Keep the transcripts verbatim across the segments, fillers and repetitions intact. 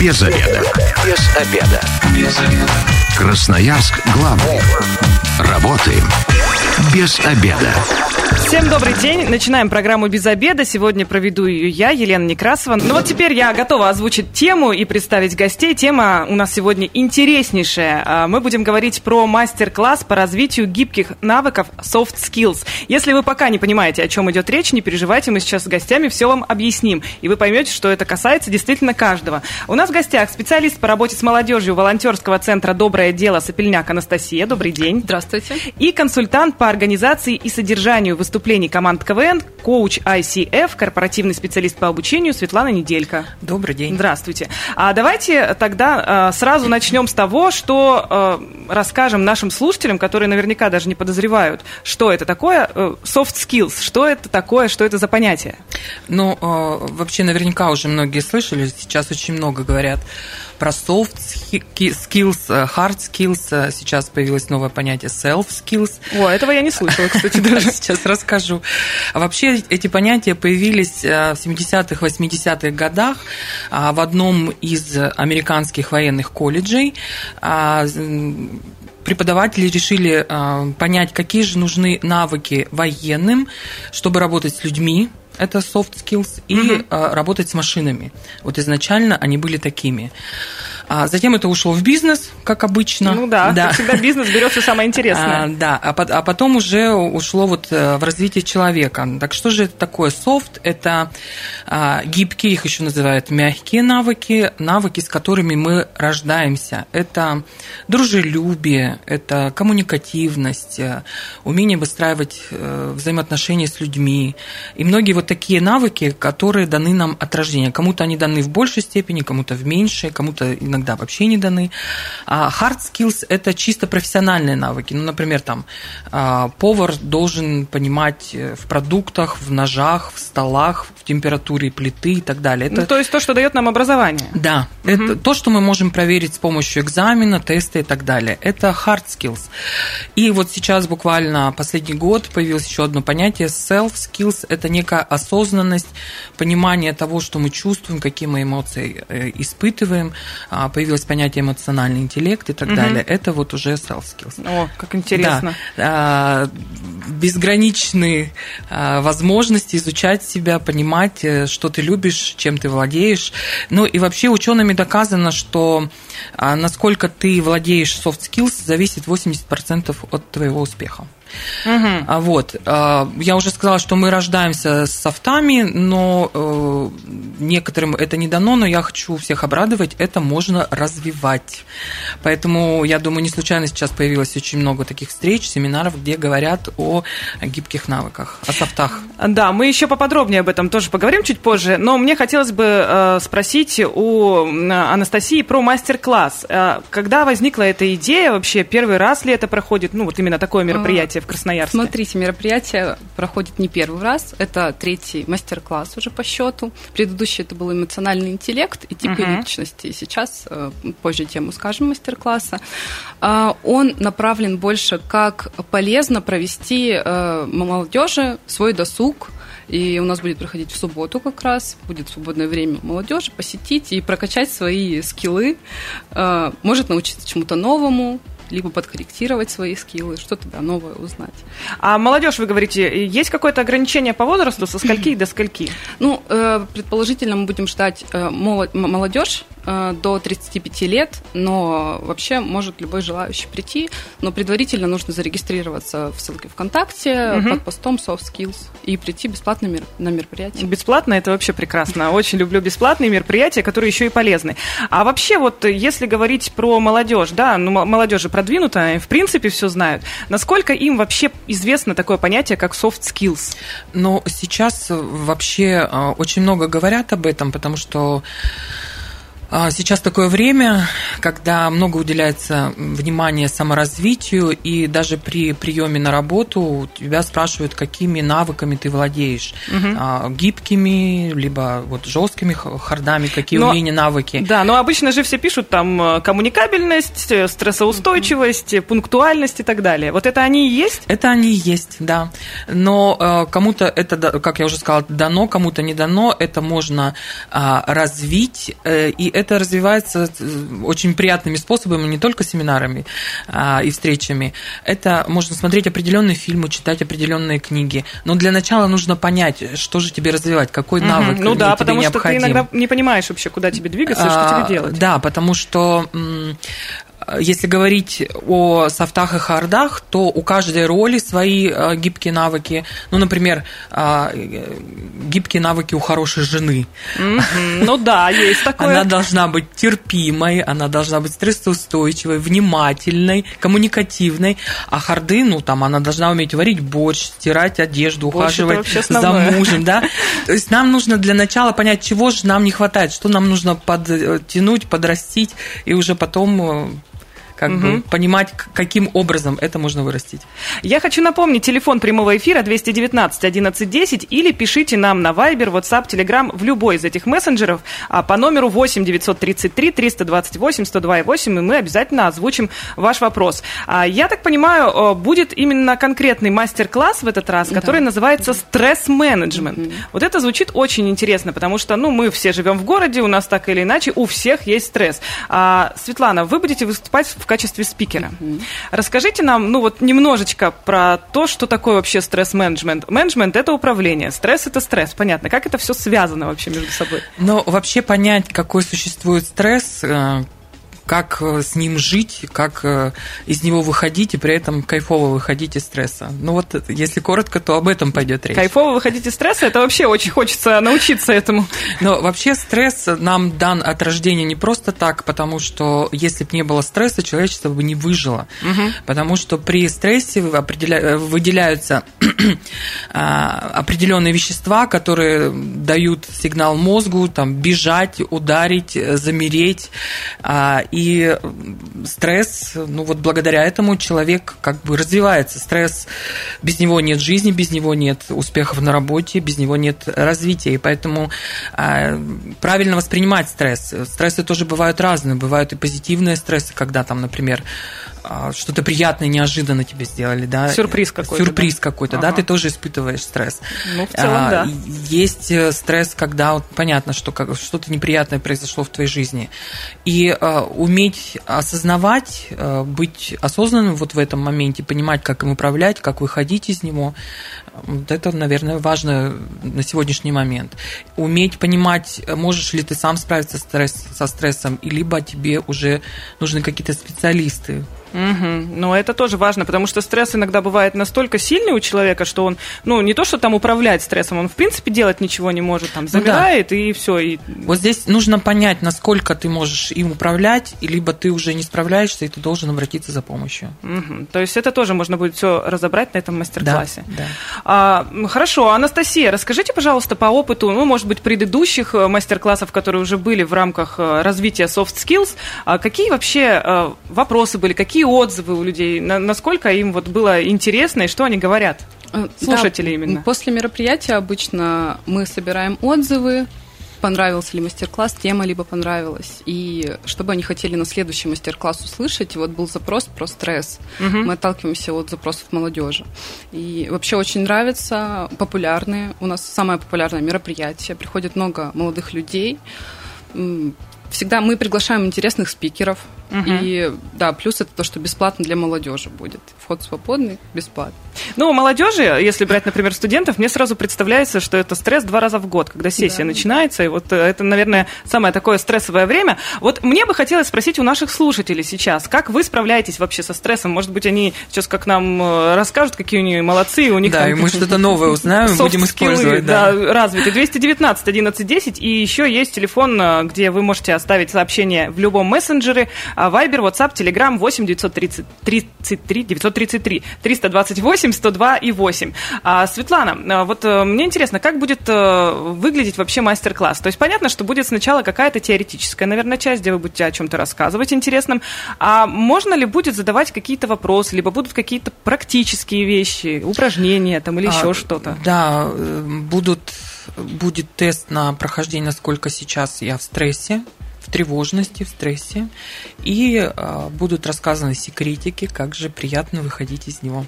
Без обеда. Без обеда. Без обеда. Красноярск главный. Работаем без обеда. Всем добрый день. Начинаем программу «Без обеда». Сегодня проведу ее я, Елена Некрасова. Ну вот теперь я готова озвучить тему и представить гостей. Тема у нас сегодня интереснейшая. Мы будем говорить про мастер-класс по развитию гибких навыков soft skills. Если вы пока не понимаете, о чем идет речь, не переживайте, мы сейчас с гостями все вам объясним. И вы поймете, что это касается действительно каждого. У нас в гостях специалист по работе с молодежью волонтерского центра «Доброе дело» Сапильняк Анастасия. Добрый день. Здравствуйте. И консультант по организации и содержанию выступлений команд КВН, коуч ай си эф, корпоративный специалист по обучению Светлана Неделько. Добрый день. Здравствуйте. А давайте тогда э, сразу начнем с того, что э, расскажем нашим слушателям, которые наверняка даже не подозревают, что это такое э, soft skills, что это такое, что это за понятие. Ну, э, вообще наверняка уже многие слышали, сейчас очень много говорят про soft skills, hard skills, сейчас появилось новое понятие self-skills. О, этого я не слышала, кстати, даже сейчас расскажу. Скажу. Вообще эти понятия появились в семидесятых, восьмидесятых годах в одном из американских военных колледжей. Преподаватели решили понять, какие же нужны навыки военным, чтобы работать с людьми. Это soft skills, и mm-hmm. работать с машинами. Вот изначально они были такими. А затем это ушло в бизнес, как обычно. Ну да, да. Как всегда бизнес берет все самое интересное. А, да, а, а потом уже ушло вот в развитие человека. Так что же это такое софт? Это а, гибкие, их еще называют мягкие навыки, навыки, с которыми мы рождаемся. Это дружелюбие, это коммуникативность, умение выстраивать взаимоотношения с людьми. И многие вот такие навыки, которые даны нам от рождения. Кому-то они даны в большей степени, кому-то в меньшей, кому-то иногда вообще не даны. А hard skills – это чисто профессиональные навыки. Ну, например, там повар должен понимать в продуктах, в ножах, в столах, в температуре плиты и так далее. Это... Ну, то есть то, что дает нам образование. Да. Угу. Это то, что мы можем проверить с помощью экзамена, теста и так далее. Это hard skills. И вот сейчас буквально последний год появилось еще одно понятие – self skills. Это некая осознанность, понимание того, что мы чувствуем, какие мы эмоции испытываем. Появилось понятие эмоциональный интеллект и так угу. далее. Это вот уже self skills. О, как интересно. Да. Безграничные возможности изучать себя, понимать, что ты любишь, чем ты владеешь. Ну и вообще учеными доказано, что насколько ты владеешь soft skills, зависит восемьдесят процентов от твоего успеха. Угу. Вот. Я уже сказала, что мы рождаемся с софтами, но некоторым это не дано, но я хочу всех обрадовать, это можно развивать. Поэтому, я думаю, не случайно сейчас появилось очень много таких встреч, семинаров, где говорят о гибких навыках, о софтах. Да, мы еще поподробнее об этом тоже поговорим чуть позже, но мне хотелось бы спросить у Анастасии про мастер-класс. Когда возникла эта идея вообще? Первый раз ли это проходит? Ну, вот именно такое мероприятие в Красноярске? Смотрите, мероприятие проходит не первый раз. Это третий мастер-класс уже по счету. Предыдущий это был эмоциональный интеллект и типы uh-huh. личности. Сейчас, позже тему скажем, мастер-класса. Он направлен больше, как полезно провести молодежи свой досуг. И у нас будет проходить в субботу как раз. Будет свободное время молодежи посетить и прокачать свои скиллы. Может научиться чему-то новому, либо подкорректировать свои скиллы, что-то да, новое узнать. А молодежь, вы говорите, есть какое-то ограничение по возрасту, со скольки до скольки? Ну, предположительно, мы будем ждать молодежь до тридцати пяти лет, но вообще может любой желающий прийти, но предварительно нужно зарегистрироваться в ссылке ВКонтакте угу. под постом soft skills и прийти бесплатно на мероприятие. Бесплатно, это вообще прекрасно. Очень люблю бесплатные мероприятия, которые еще и полезны. А вообще вот, если говорить про молодежь, да, ну молодежь же продвинута, в принципе все знают. Насколько им вообще известно такое понятие, как soft skills? Ну, сейчас вообще очень много говорят об этом, потому что сейчас такое время, когда много уделяется внимания саморазвитию, и даже при приеме на работу тебя спрашивают, какими навыками ты владеешь. Угу. Гибкими, либо вот жесткими хардами, какие но, умения, навыки. Да, но обычно же все пишут там коммуникабельность, стрессоустойчивость, угу. пунктуальность и так далее. Вот это они и есть? Это они и есть, да. Но кому-то это, как я уже сказала, дано, кому-то не дано. Это можно развить, и это развивается очень приятными способами, не только семинарами а, и встречами. Это можно смотреть определенные фильмы, читать определенные книги. Но для начала нужно понять, что же тебе развивать, какой угу. навык ну, да, тебе потому необходим. Что ты иногда не понимаешь вообще, куда тебе двигаться, а, что тебе делать. Да, потому что... Если говорить о софтах и хардах, то у каждой роли свои гибкие навыки. Ну, например, гибкие навыки у хорошей жены. Mm-hmm. Ну да, есть такое. Она должна быть терпимой, она должна быть стрессоустойчивой, внимательной, коммуникативной. А харды, ну, там, она должна уметь варить борщ, стирать одежду, борщ ухаживать за мужем. Да? То есть нам нужно для начала понять, чего же нам не хватает, что нам нужно подтянуть, подрастить, и уже потом... Как угу. бы понимать, каким образом это можно вырастить. Я хочу напомнить, телефон прямого эфира двести девятнадцать одиннадцать десять или пишите нам на Viber, WhatsApp, Telegram в любой из этих мессенджеров по номеру восемь девятьсот тридцать три триста двадцать восемь сто два восемь, и мы обязательно озвучим ваш вопрос. Я так понимаю, будет именно конкретный мастер-класс в этот раз, который да. называется «Стресс-менеджмент». Угу. Вот это звучит очень интересно, потому что ну, мы все живем в городе, у нас так или иначе у всех есть стресс. Светлана, вы будете выступать в В качестве спикера. Mm-hmm. Расскажите нам, ну вот немножечко про то, что такое вообще стресс-менеджмент. Менеджмент – это управление, стресс – это стресс, понятно. Как это все связано вообще между собой? Ну, вообще понять, какой существует стресс, как с ним жить, как из него выходить и при этом кайфово выходить из стресса. Ну вот, если коротко, то об этом пойдет речь. Кайфово выходить из стресса, это вообще очень хочется научиться этому. Но вообще стресс нам дан от рождения не просто так, потому что если бы не было стресса, человечество бы не выжило. Угу. Потому что при стрессе определя... выделяются определенные вещества, которые дают сигнал мозгу там, бежать, ударить, замереть. И стресс, ну вот благодаря этому человек как бы развивается. Стресс, без него нет жизни, без него нет успехов на работе, без него нет развития. И поэтому правильно воспринимать стресс. Стрессы тоже бывают разные. Бывают и позитивные стрессы, когда там, например, что-то приятное, неожиданно тебе сделали. Да? Сюрприз какой-то. Сюрприз да? какой-то, ага. да, ты тоже испытываешь стресс. Ну, в целом, да. Есть стресс, когда вот, понятно, что что-то неприятное произошло в твоей жизни. И уметь осознавать, быть осознанным вот в этом моменте, понимать, как им управлять, как выходить из него, вот это, наверное, важно на сегодняшний момент. Уметь понимать, можешь ли ты сам справиться со стрессом, либо тебе уже нужны какие-то специалисты. Угу. Но это тоже важно, потому что стресс иногда бывает настолько сильный у человека, что он, ну, не то, что там управлять стрессом, он в принципе делать ничего не может, там, замирает ну, да. и все. И... Вот здесь нужно понять, насколько ты можешь им управлять, либо ты уже не справляешься, и ты должен обратиться за помощью. Угу. То есть это тоже можно будет все разобрать на этом мастер-классе. Да, да. А, хорошо, Анастасия, расскажите, пожалуйста, по опыту, ну, может быть, предыдущих мастер-классов, которые уже были в рамках развития soft skills, какие вообще вопросы были, какие отзывы у людей, насколько им вот было интересно и что они говорят, слушатели да, именно. После мероприятия обычно мы собираем отзывы, понравился ли мастер-класс, тема либо понравилась, и что бы они хотели на следующий мастер-класс услышать, вот был запрос про стресс, угу. мы отталкиваемся от запросов молодежи. И вообще очень нравятся популярные, у нас самое популярное мероприятие, приходит много молодых людей. Всегда мы приглашаем интересных спикеров. Угу. И да, плюс это то, что бесплатно для молодежи будет. Вход свободный, бесплатно. Ну, у молодежи, если брать, например, студентов, мне сразу представляется, что это стресс два раза в год, когда сессия да. начинается. И вот это, наверное, самое такое стрессовое время. Вот мне бы хотелось спросить у наших слушателей сейчас, как вы справляетесь вообще со стрессом? Может быть, они сейчас как нам расскажут, какие они молодцы. У них да, там... и мы что-то новое узнаем, будем использовать. Да, да развиты. двести девятнадцать одиннадцать десять. И еще есть телефон, где вы можете оставить сообщение в любом мессенджере. Вайбер, WhatsApp, Telegram восемь девятьсот тридцать три триста двадцать восемь сто два и восемь. А, Светлана, вот мне интересно, как будет выглядеть вообще мастер-класс? То есть понятно, что будет сначала какая-то теоретическая, наверное, часть, где вы будете о чем-то рассказывать интересном. А можно ли будет задавать какие-то вопросы, либо будут какие-то практические вещи, упражнения там, или еще а, что-то? Да, будут, будет тест на прохождение, насколько сейчас я в стрессе. в тревожности, в стрессе. И будут рассказаны секретики, как же приятно выходить из него.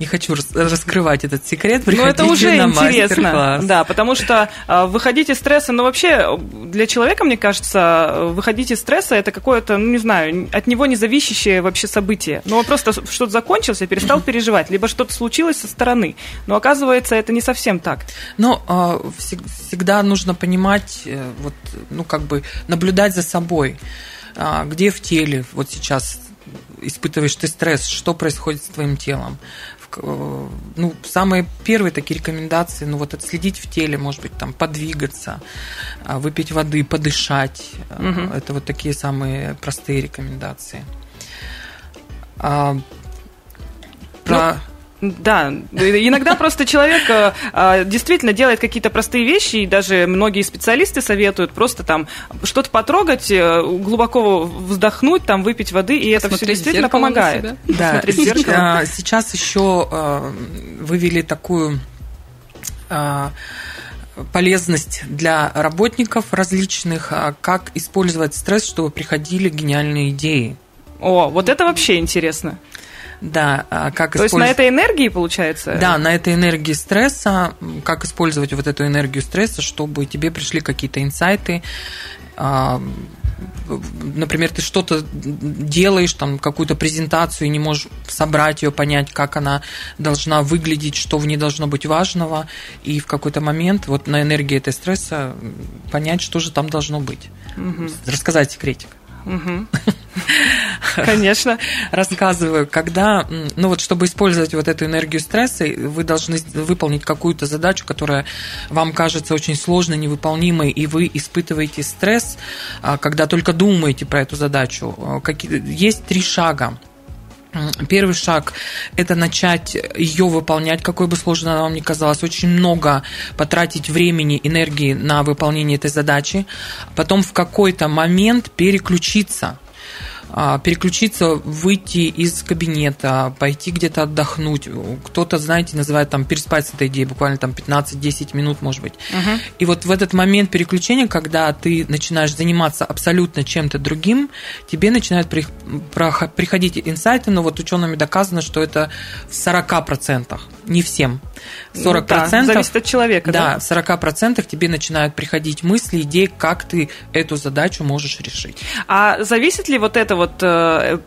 Не хочу раскрывать этот секрет, приходите на мастер-класс. Но это уже интересно, да, потому что выходить из стресса, ну вообще для человека, мне кажется, выходить из стресса — это какое-то, ну не знаю, от него не зависящее вообще событие. Ну просто что-то закончилось, перестал переживать, либо что-то случилось со стороны. Но оказывается, это не совсем так. Ну, всегда нужно понимать, вот, ну как бы наблюдать за собой. Где в теле вот сейчас испытываешь ты стресс, что происходит с твоим телом? Ну, самые первые такие рекомендации, ну, вот отследить в теле, может быть, там, подвигаться, выпить воды, подышать. Угу. Это вот такие самые простые рекомендации. Про... Ну... Да, иногда просто человек а, действительно делает какие-то простые вещи, и даже многие специалисты советуют просто там что-то потрогать, глубоко вздохнуть, там выпить воды, и это все действительно помогает. Да. Сейчас еще а, вывели такую а, полезность для работников различных, а, как использовать стресс, чтобы приходили гениальные идеи. О, вот это вообще интересно. Да, как То использ... есть на этой энергии, получается? Да, на этой энергии стресса, как использовать вот эту энергию стресса, чтобы тебе пришли какие-то инсайты. Например, ты что-то делаешь, там, какую-то презентацию, и не можешь собрать ее, понять, как она должна выглядеть, что в ней должно быть важного, и в какой-то момент вот на энергии этого стресса понять, что же там должно быть. Угу. Рассказать секретик. Угу. Конечно. Рассказываю, когда, ну вот, чтобы использовать вот эту энергию стресса, вы должны выполнить какую-то задачу, которая вам кажется очень сложной, невыполнимой, и вы испытываете стресс, когда только думаете про эту задачу. Есть три шага. Первый шаг – это начать ее выполнять, какой бы сложной она вам ни казалась, очень много потратить времени, энергии на выполнение этой задачи, потом в какой-то момент переключиться, переключиться, выйти из кабинета, пойти где-то отдохнуть. Кто-то, знаете, называет там переспать с этой идеей, буквально там пятнадцать-десять минут, может быть. Uh-huh. И вот в этот момент переключения, когда ты начинаешь заниматься абсолютно чем-то другим, тебе начинают приходить инсайты, но вот учеными доказано, что это в сорока процентах, не всем. сорок процентов, ну, да, зависит от человека. Да, да, в сорока процентах тебе начинают приходить мысли, идеи, как ты эту задачу можешь решить. А зависит ли вот это вот э,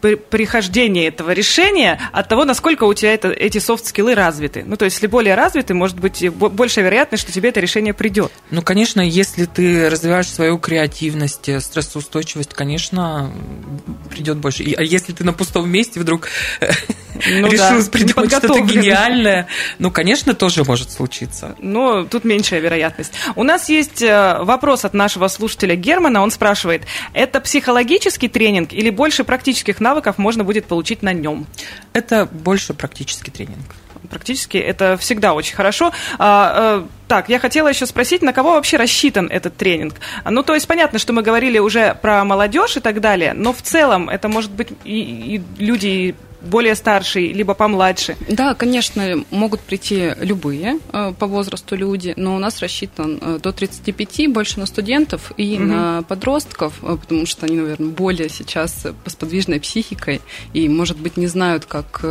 прихождение этого решения от того, насколько у тебя это, эти софт-скиллы развиты? Ну, то есть, если более развиты, может быть, большая вероятность, что тебе это решение придет. Ну, конечно, если ты развиваешь свою креативность, стрессоустойчивость, конечно, придет больше. А если ты на пустом месте вдруг... Ну, решил да, придумать что-то гениальное. Ну, конечно, тоже может случиться. Но тут меньшая вероятность. У нас есть вопрос от нашего слушателя Германа. Он спрашивает, это психологический тренинг или больше практических навыков можно будет получить на нем? Это больше практический тренинг. Практически это всегда очень хорошо. А, а, так, я хотела еще спросить, на кого вообще рассчитан этот тренинг? Ну, то есть, понятно, что мы говорили уже про молодежь и так далее, но в целом это может быть и, и люди... более старший, либо помладше? Да, конечно, могут прийти любые по возрасту люди, но у нас рассчитан до тридцати пяти, больше на студентов и угу. на подростков, потому что они, наверное, более сейчас с подвижной психикой и, может быть, не знают, как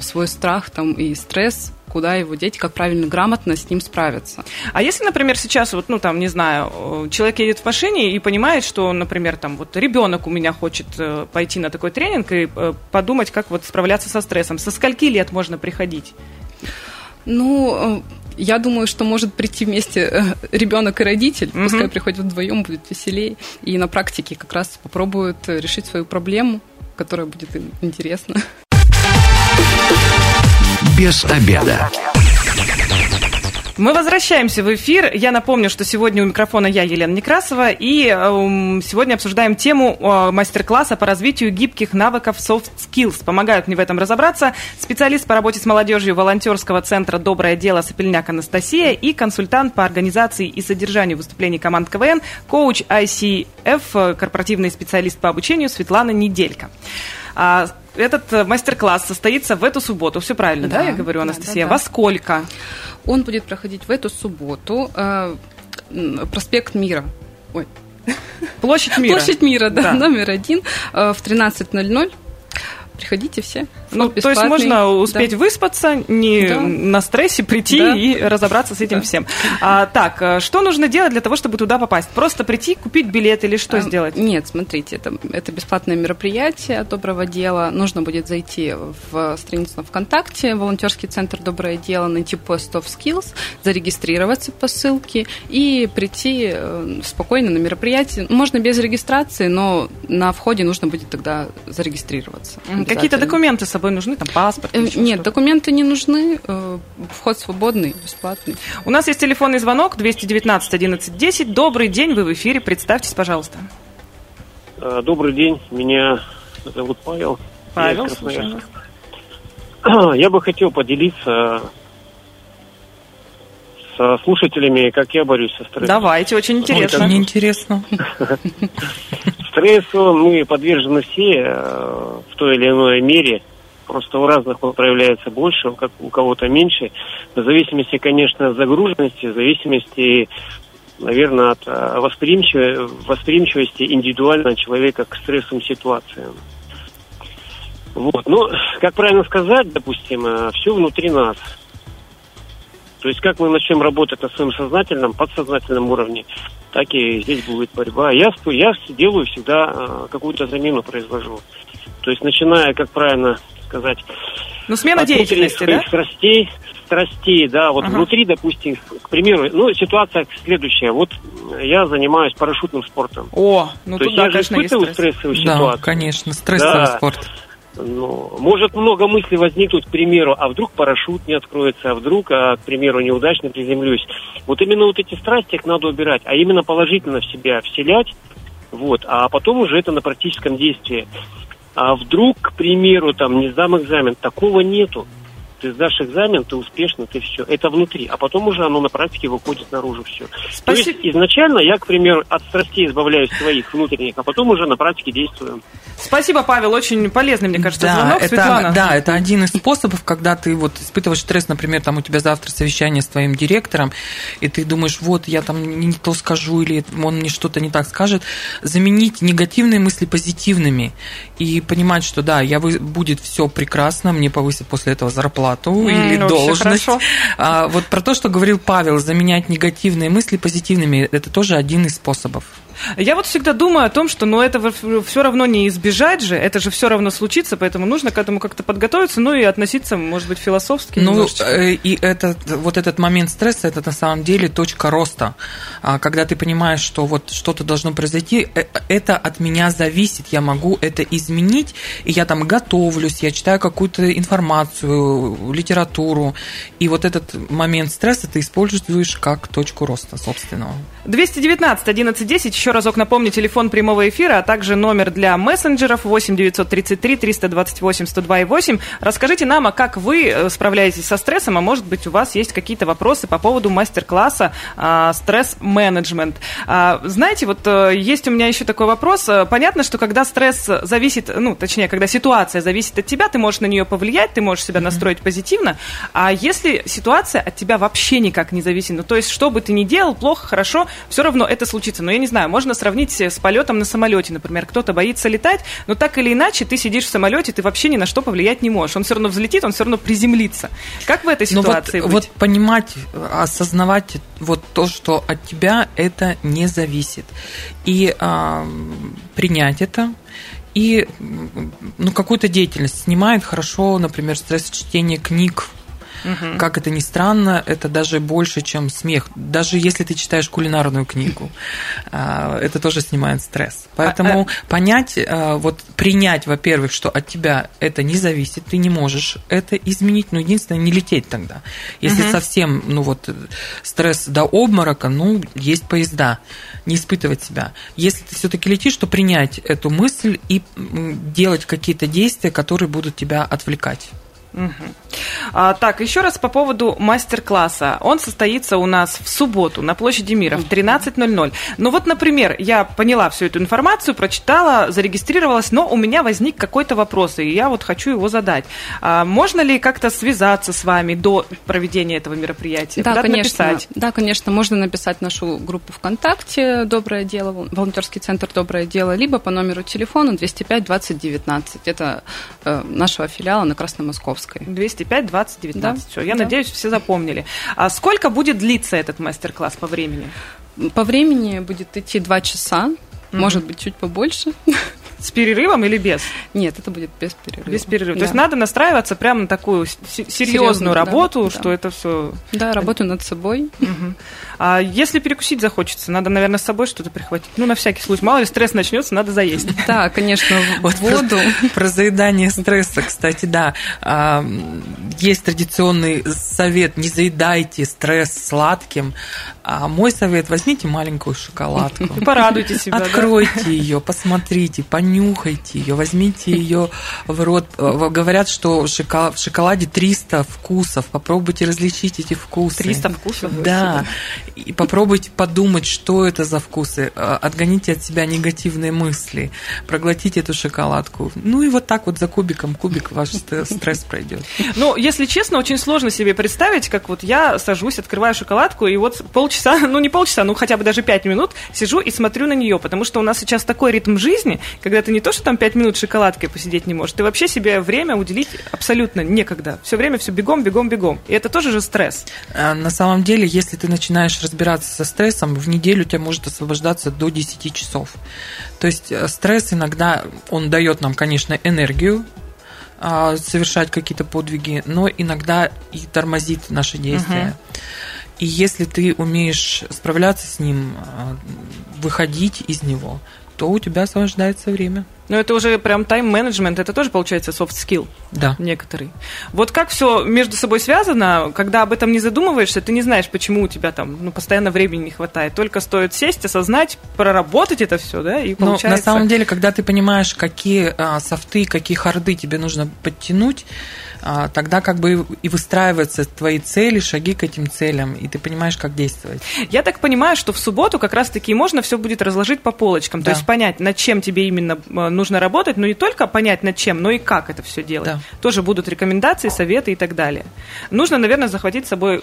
свой страх там, и стресс, куда его деть, как правильно, грамотно с ним справиться. А если, например, сейчас, вот, ну, там, не знаю, человек едет в машине и понимает, что, например, там, вот ребенок у меня хочет пойти на такой тренинг и подумать, как вот справляться со стрессом, со скольки лет можно приходить? Ну... Я думаю, что может прийти вместе ребенок и родитель, mm-hmm. пускай приходят вдвоем, будет веселее, и на практике как раз попробуют решить свою проблему, которая будет им интересна. Без обеда. Мы возвращаемся в эфир. Я напомню, что сегодня у микрофона я, Елена Некрасова, и э, сегодня обсуждаем тему э, мастер-класса по развитию гибких навыков soft skills. Помогают мне в этом разобраться специалист по работе с молодежью волонтерского центра «Доброе дело» Сапильняк Анастасия и консультант по организации и содержанию выступлений команд КВН, коуч ай си эф, корпоративный специалист по обучению Светлана Неделько. Этот мастер-класс состоится в эту субботу. Все правильно, да, да я говорю, Анастасия? Да, да, да. Во сколько? Он будет проходить в эту субботу. Э, проспект Мира. Ой. Площадь Мира. Площадь Мира, да, да. номер один в тринадцать ноль ноль. Приходите все. Ну, то есть можно успеть да. выспаться, не да. на стрессе прийти да. и разобраться с этим да. всем. А, так, что нужно делать для того, чтобы туда попасть? Просто прийти, купить билет или что а, сделать? Нет, смотрите, это, это бесплатное мероприятие «Доброго дела». Нужно будет зайти в страницу ВКонтакте, волонтерский центр «Доброе дело», найти пост «Soft skills», зарегистрироваться по ссылке и прийти спокойно на мероприятие. Можно без регистрации, но на входе нужно будет тогда зарегистрироваться. Какие-то документы с собой нужны? Там паспорт? Нет, что-то. Документы не нужны. Вход свободный, бесплатный. У нас есть телефонный звонок двести девятнадцать одиннадцать десять. Добрый день, вы в эфире. Представьтесь, пожалуйста. Добрый день, меня зовут Павел. Павел, слушаю. Я бы хотел поделиться со слушателями, как я борюсь со стрессом. Давайте, очень интересно. Ой, мне интересно. Стрессу мы подвержены все в той или иной мере. Просто у разных он проявляется больше, у кого-то меньше. В зависимости, конечно, от загруженности, в зависимости, наверное, от восприимчивости индивидуального человека к стрессовым ситуациям. Вот. Но, как правильно сказать, допустим, все внутри нас. То есть как мы начнем работать на своем сознательном, подсознательном уровне, так и здесь будет борьба. Я, я делаю всегда какую-то замену, произвожу. То есть начиная, как правильно сказать... Ну, смена деятельности, да? Страстей, страстей, да. Вот ага. внутри, допустим, к примеру, ну, ситуация следующая. Вот я занимаюсь парашютным спортом. О, ну то тут, есть, да, я конечно, же испытываю стрессовую да, ситуацию. Да, конечно, стрессовый да. спорт. Ну, может много мыслей возникнуть, к примеру, а вдруг парашют не откроется, а вдруг, а, к примеру, неудачно приземлюсь. Вот именно вот эти страсти их надо убирать, а именно положительно в себя вселять, вот, а потом уже это на практическом действии. А вдруг, к примеру, там, не сдам экзамен, такого нету. Ты сдашь экзамен, ты успешно, ты все. Это внутри, а потом уже оно на практике выходит наружу все. Спасибо. То есть изначально я, к примеру, от страстей избавляюсь своих внутренних, а потом уже на практике действую. Спасибо, Павел, очень полезный, мне кажется, да, звонок, это, Светлана. Да, это один из способов, когда ты вот испытываешь стресс, например, там у тебя завтра совещание с твоим директором, и ты думаешь, вот я там не то скажу, или он мне что-то не так скажет. Заменить негативные мысли позитивными и понимать, что да, я вы... будет все прекрасно, мне повысят после этого зарплату. Или mm, должность. А, вот про то, что говорил Павел, заменять негативные мысли позитивными, это тоже один из способов. Я вот всегда думаю о том, что ну, этого все равно не избежать же, это же все равно случится, поэтому нужно к этому как-то подготовиться, ну и относиться, может быть, философски. Ну, и этот, вот этот момент стресса, это на самом деле точка роста. Когда ты понимаешь, что вот что-то должно произойти, это от меня зависит, я могу это изменить, и я там готовлюсь, я читаю какую-то информацию, литературу, и вот этот момент стресса ты используешь как точку роста собственного. двести девятнадцать одиннадцать десять, еще разок напомню, телефон прямого эфира, а также номер для мессенджеров восемь девятьсот тридцать три триста двадцать восемь сто два восемь. Расскажите нам, а как вы справляетесь со стрессом, а может быть у вас есть какие-то вопросы по поводу мастер-класса а, «Стресс-менеджмент». А, знаете, вот есть у меня еще такой вопрос. Понятно, что когда стресс зависит, ну, точнее, когда ситуация зависит от тебя, ты можешь на нее повлиять, ты можешь себя настроить mm-hmm. позитивно, а если ситуация от тебя вообще никак не зависит, ну, то есть что бы ты ни делал, плохо, хорошо, все равно это случится. Но я не знаю, можно сравнить с полетом на самолете, например. Кто-то боится летать, но так или иначе ты сидишь в самолете, ты вообще ни на что повлиять не можешь. Он все равно взлетит, он все равно приземлится. Как в этой ситуации вот, быть? Вот понимать, осознавать вот то, что от тебя это не зависит. И а, принять это. И ну, какую-то деятельность снимает хорошо, например, стресс чтения книг. Угу. Как это ни странно, это даже больше, чем смех. Даже если ты читаешь кулинарную книгу, это тоже снимает стресс. Поэтому понять, вот принять, во-первых, что от тебя это не зависит, ты не можешь это изменить, но единственное, не лететь тогда. Если угу. совсем, ну вот, стресс до обморока, ну, есть поезда, не испытывать себя. Если ты все-таки летишь, то принять эту мысль и делать какие-то действия, которые будут тебя отвлекать. Угу. А, так, еще раз по поводу мастер-класса. Он состоится у нас в субботу на Площади Мира в тринадцать ноль ноль. Ну вот, например, я поняла всю эту информацию, прочитала, зарегистрировалась, но у меня возник какой-то вопрос, и я вот хочу его задать. А, можно ли как-то связаться с вами до проведения этого мероприятия? Да, конечно. Написать? Да, конечно, можно написать в нашу группу ВКонтакте «Доброе дело», волонтерский центр «Доброе дело», либо по номеру телефона двести пять двадцать девятнадцать. Это э, нашего филиала на Красномосковском. двести пять двадцать девятнадцать. Да. Все. Я да. надеюсь, все запомнили. А сколько будет длиться этот мастер-класс по времени? По времени будет идти два часа, mm-hmm. может быть, чуть побольше. С перерывом или без? Нет, это будет без перерыва. Без перерыва. Да. То есть надо настраиваться прямо на такую серьезную, серьезную работу, да, да, что да. это все... Да, работу над собой. Угу. А если перекусить захочется, надо, наверное, с собой что-то прихватить. Ну, на всякий случай. Мало ли стресс начнется, надо заесть. Да, конечно, воду. Про заедание стресса, кстати, да. Есть традиционный совет: не заедайте стресс сладким. А мой совет: возьмите маленькую шоколадку. Порадуйте себя. Откройте ее, посмотрите, понюхайте. Нюхайте ее, возьмите ее в рот. Говорят, что в шоколаде триста вкусов. Попробуйте различить эти вкусы. триста вкусов? Да. И попробуйте подумать, что это за вкусы. Отгоните от себя негативные мысли. Проглотите эту шоколадку. Ну и вот так вот за кубиком кубик ваш стресс пройдет. Ну, если честно, очень сложно себе представить, как вот я сажусь, открываю шоколадку, и вот полчаса, ну не полчаса, ну хотя бы даже пять минут сижу и смотрю на нее, потому что у нас сейчас такой ритм жизни, когда это не то, что там пять минут шоколадкой посидеть не можешь, ты вообще себе время уделить абсолютно некогда. Все время все бегом, бегом, бегом. И это тоже же стресс. На самом деле, если ты начинаешь разбираться со стрессом, в неделю у тебя может освобождаться до десяти часов. То есть стресс иногда, он дает нам, конечно, энергию совершать какие-то подвиги, но иногда и тормозит наши действия. Угу. И если ты умеешь справляться с ним, выходить из него, то у тебя освобождается время. Ну, это уже прям тайм-менеджмент, это тоже, получается, soft skill. Да. Некоторый. Вот как все между собой связано, когда об этом не задумываешься, ты не знаешь, почему у тебя там ну, постоянно времени не хватает. Только стоит сесть, осознать, проработать это все, да, и получается... Но на самом деле, когда ты понимаешь, какие а, софты, какие харды тебе нужно подтянуть, а, тогда как бы и выстраиваются твои цели, шаги к этим целям, и ты понимаешь, как действовать. Я так понимаю, что в субботу как раз-таки можно все будет разложить по полочкам, да. То есть понять, над чем тебе именно... нужно работать, но не только понять над чем, но и как это все делать. Да. Тоже будут рекомендации, советы и так далее. Нужно, наверное, захватить с собой,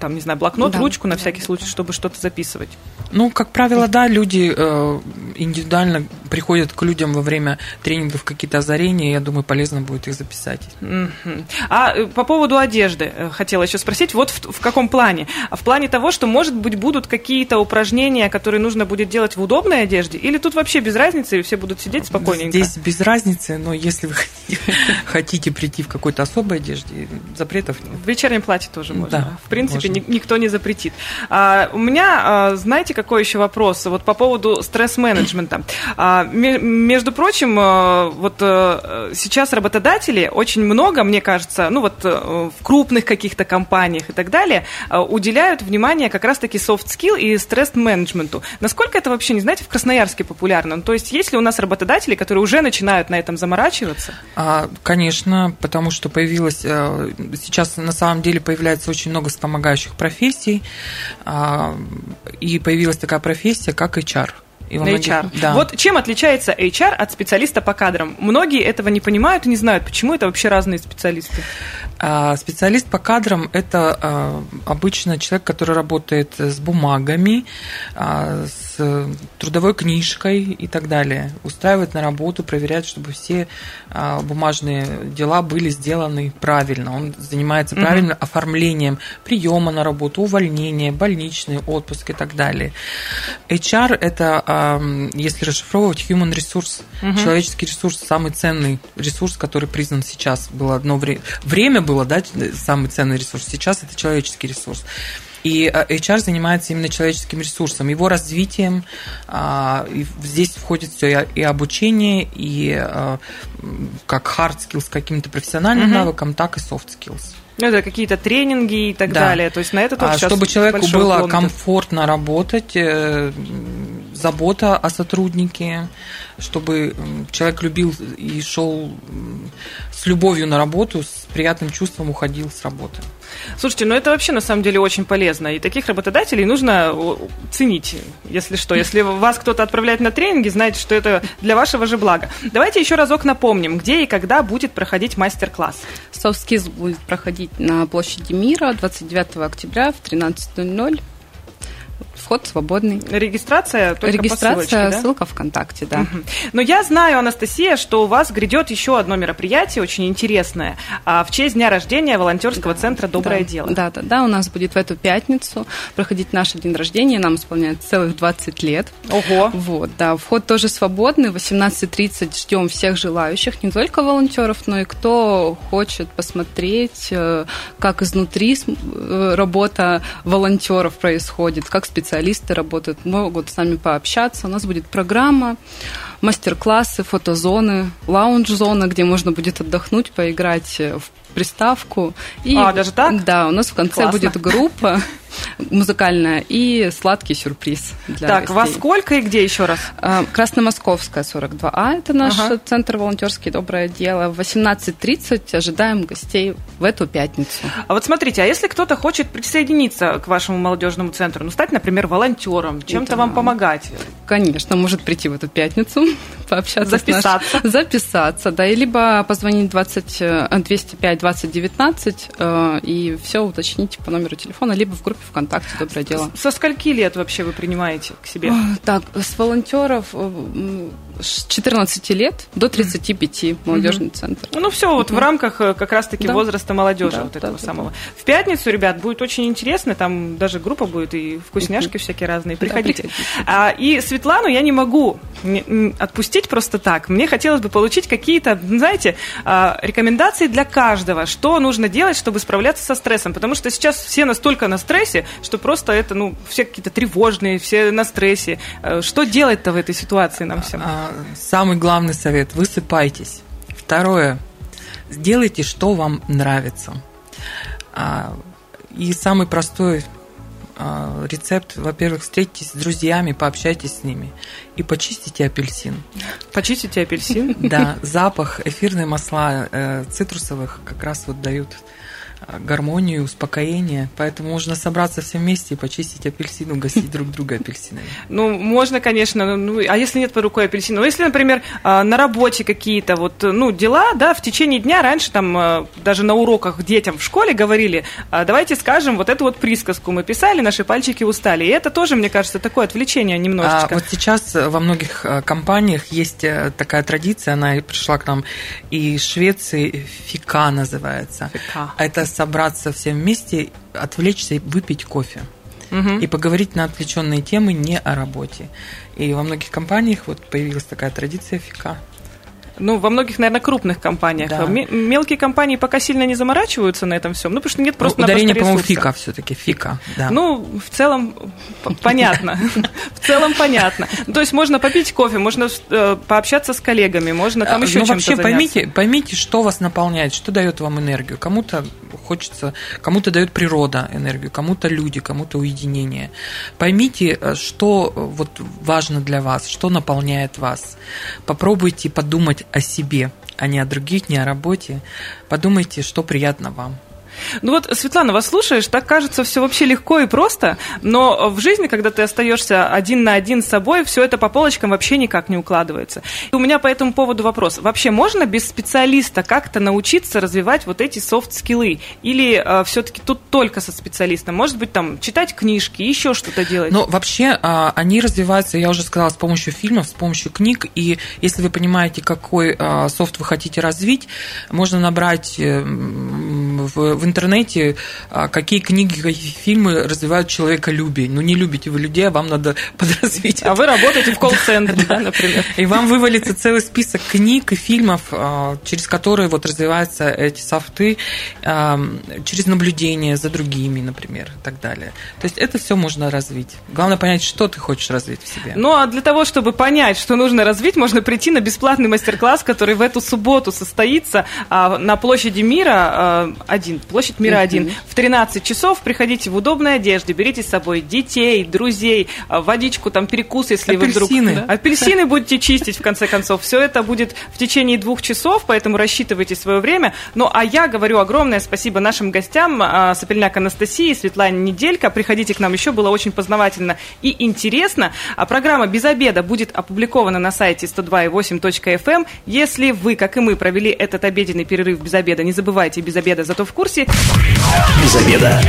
там, не знаю, блокнот, да, ручку на да, всякий да, случай, да. чтобы что-то записывать. Ну, как правило, да, люди э, индивидуально приходят к людям во время тренингов какие-то озарения, и, я думаю, полезно будет их записать. Mm-hmm. А по поводу одежды хотела еще спросить, вот в, в каком плане? В плане того, что, может быть, будут какие-то упражнения, которые нужно будет делать в удобной одежде, или тут вообще без разницы, и все будут сидеть спокойно? Здесь без разницы, но если вы хотите прийти в какой-то особой одежде, запретов нет. В вечернем платье тоже можно. Да, в принципе, можно. Никто не запретит. А, у меня, а, знаете, какой еще вопрос? Вот по поводу стресс-менеджмента. А, между прочим, а, вот а, сейчас работодатели очень много, мне кажется, ну вот а, в крупных каких-то компаниях и так далее, а, уделяют внимание как раз-таки soft skill и стресс-менеджменту. Насколько это вообще, не знаете, в Красноярске популярно? Ну, то есть, если у нас работодатели, которые уже начинают на этом заморачиваться? Конечно, потому что появилось... Сейчас, на самом деле, появляется очень много вспомогающих профессий, и появилась такая профессия, как эйч ар. И эйч ар. Да. Вот чем отличается эйч ар от специалиста по кадрам? Многие этого не понимают и не знают, почему это вообще разные специалисты. Специалист по кадрам – это обычно человек, который работает с бумагами, с трудовой книжкой и так далее. Устраивает на работу, проверяет, чтобы все бумажные дела были сделаны правильно. Он занимается правильным угу. оформлением приема на работу, увольнения, больничный, отпуск и так далее. эйч ар – это если расшифровывать, human resource, угу. человеческий ресурс, самый ценный ресурс, который признан сейчас. Было одно время, время было, да, самый ценный ресурс, сейчас это человеческий ресурс. И эйч ар занимается именно человеческим ресурсом, его развитием. Здесь входит все и обучение, и как hard skills каким-то профессиональным угу. навыкам, так и soft skills. Ну, это какие-то тренинги и так да. далее. То есть на это тоже сейчас большой уклон. Чтобы человеку было комфортно работать, забота о сотруднике, чтобы человек любил и шел с любовью на работу, с приятным чувством уходил с работы. Слушайте, ну это вообще на самом деле очень полезно. И таких работодателей нужно ценить, если что. Если вас кто-то отправляет на тренинги, знайте, что это для вашего же блага. Давайте еще разок напомним, где и когда будет проходить мастер-класс. Soft skills будет проходить на Площади Мира двадцать девятого октября в тринадцать ноль ноль. Вход свободный. Регистрация только Регистрация, по ссылочке, да? Ссылка ВКонтакте, да. Угу. Но я знаю, Анастасия, что у вас грядет еще одно мероприятие очень интересное в честь дня рождения волонтерского да, центра «Доброе да, дело». Да, да, да, у нас будет в эту пятницу проходить наш день рождения, нам исполняется целых двадцать лет. Ого! Вот, да, вход тоже свободный, в восемнадцать тридцать ждем всех желающих, не только волонтеров, но и кто хочет посмотреть, как изнутри работа волонтеров происходит, как специалисты работают, могут с нами пообщаться. У нас будет программа, мастер-классы, фотозоны, лаунж-зона, где можно будет отдохнуть, поиграть в приставку. И, а, даже так? Да, у нас в конце Классно. Будет группа музыкальная и сладкий сюрприз для Так, гостей. Во сколько и где еще раз? Красномосковская, сорок два А, это наш ага. центр волонтерский «Доброе дело». В восемнадцать тридцать ожидаем гостей в эту пятницу. А вот смотрите, а если кто-то хочет присоединиться к вашему молодежному центру, ну, стать, например, волонтером, чем-то это... вам помогать? Конечно, может прийти в эту пятницу, пообщаться записаться. с нашим... Записаться, да, и либо позвонить двадцать, двести пять двадцать девятнадцать э, и все уточните по номеру телефона, либо в группе ВКонтакте «Доброе дело». Со скольки лет вообще вы принимаете к себе? Так, с волонтеров с четырнадцати лет до тридцати пяти молодежный mm-hmm. центр. Ну, все, вот mm-hmm. в рамках как раз-таки да. возраста молодежи да, вот этого да, самого. Да. В пятницу, ребят, будет очень интересно, там даже группа будет и вкусняшки mm-hmm. всякие разные, приходите. Да, приходите. А, и Светлану я не могу отпустить просто так. Мне хотелось бы получить какие-то, знаете, рекомендации для каждого, что нужно делать, чтобы справляться со стрессом, потому что сейчас все настолько на стрессе, что просто это, ну, все какие-то тревожные, все на стрессе. Что делать-то в этой ситуации нам всем? Самый главный совет – высыпайтесь. Второе – сделайте, что вам нравится. И самый простой рецепт, во-первых, встретитесь с друзьями, пообщайтесь с ними и почистите апельсин. Почистите апельсин? Да, запах, эфирные масла цитрусовых как раз вот дают гармонию, успокоение. Поэтому можно собраться все вместе и почистить апельсин, угостить друг друга апельсинами. Ну, можно, конечно. Ну, а если нет под рукой апельсина? Ну, если, например, на работе какие-то вот, ну, дела, да, в течение дня раньше там даже на уроках детям в школе говорили, давайте скажем вот эту вот присказку. Мы писали, наши пальчики устали. И это тоже, мне кажется, такое отвлечение немножечко. А вот сейчас во многих компаниях есть такая традиция, она пришла к нам из Швеции, фика называется. Фика. Это собраться всем вместе, отвлечься и выпить кофе. Угу. И поговорить на отвлеченные темы не о работе. И во многих компаниях вот появилась такая традиция фика. Ну, во многих, наверное, крупных компаниях. Да. М- мелкие компании пока сильно не заморачиваются на этом всем, ну, потому что нет просто ресурсов. Ударение, по-моему, фика все-таки, фика. Да. Ну, в целом понятно. В целом понятно. То есть можно попить кофе, можно пообщаться с коллегами, можно там еще чем-то заняться. Вообще поймите, что вас наполняет, что дает вам энергию. Кому-то хочется, кому-то дает природа энергию, кому-то люди, кому-то уединение. Поймите, что вот важно для вас, что наполняет вас. Попробуйте подумать о себе, а не о других, не о работе. Подумайте, что приятно вам. Ну вот, Светлана, вас слушаешь, так кажется, все вообще легко и просто, но в жизни, когда ты остаешься один на один с собой, все это по полочкам вообще никак не укладывается. И у меня по этому поводу вопрос. Вообще можно без специалиста как-то научиться развивать вот эти софт-скиллы? Или э, все-таки тут только со специалистом? Может быть, там, читать книжки, еще что-то делать? Ну, вообще, э, они развиваются, я уже сказала, с помощью фильмов, с помощью книг, и если вы понимаете, какой э, софт вы хотите развить, можно набрать э, в, в интернете, какие книги, какие фильмы развивают человеколюбие. Ну, не любите вы людей, а вам надо подразвить. А вы работаете в колл-центре, да, например. И вам вывалится целый список книг и фильмов, через которые вот развиваются эти софты, через наблюдение за другими, например, и так далее. То есть это все можно развить. Главное понять, что ты хочешь развить в себе. Ну, а для того, чтобы понять, что нужно развить, можно прийти на бесплатный мастер-класс, который в эту субботу состоится на Площади Мира. один, Площадь Мира один. В тринадцать часов приходите в удобной одежде, берите с собой детей, друзей, водичку, там перекус, если апельсины. Вы вдруг... Да? Апельсины будете чистить, в конце концов. Все это будет в течение двух часов, поэтому рассчитывайте свое время. Ну, а я говорю огромное спасибо нашим гостям, Сапильняк Анастасии, Светлане Неделько. Приходите к нам еще, было очень познавательно и интересно. А программа «Без обеда» будет опубликована на сайте сто два и восемь точка эф эм. Если вы, как и мы, провели этот обеденный перерыв без обеда, не забывайте «Без обеда», зато в курсе. Без обеда.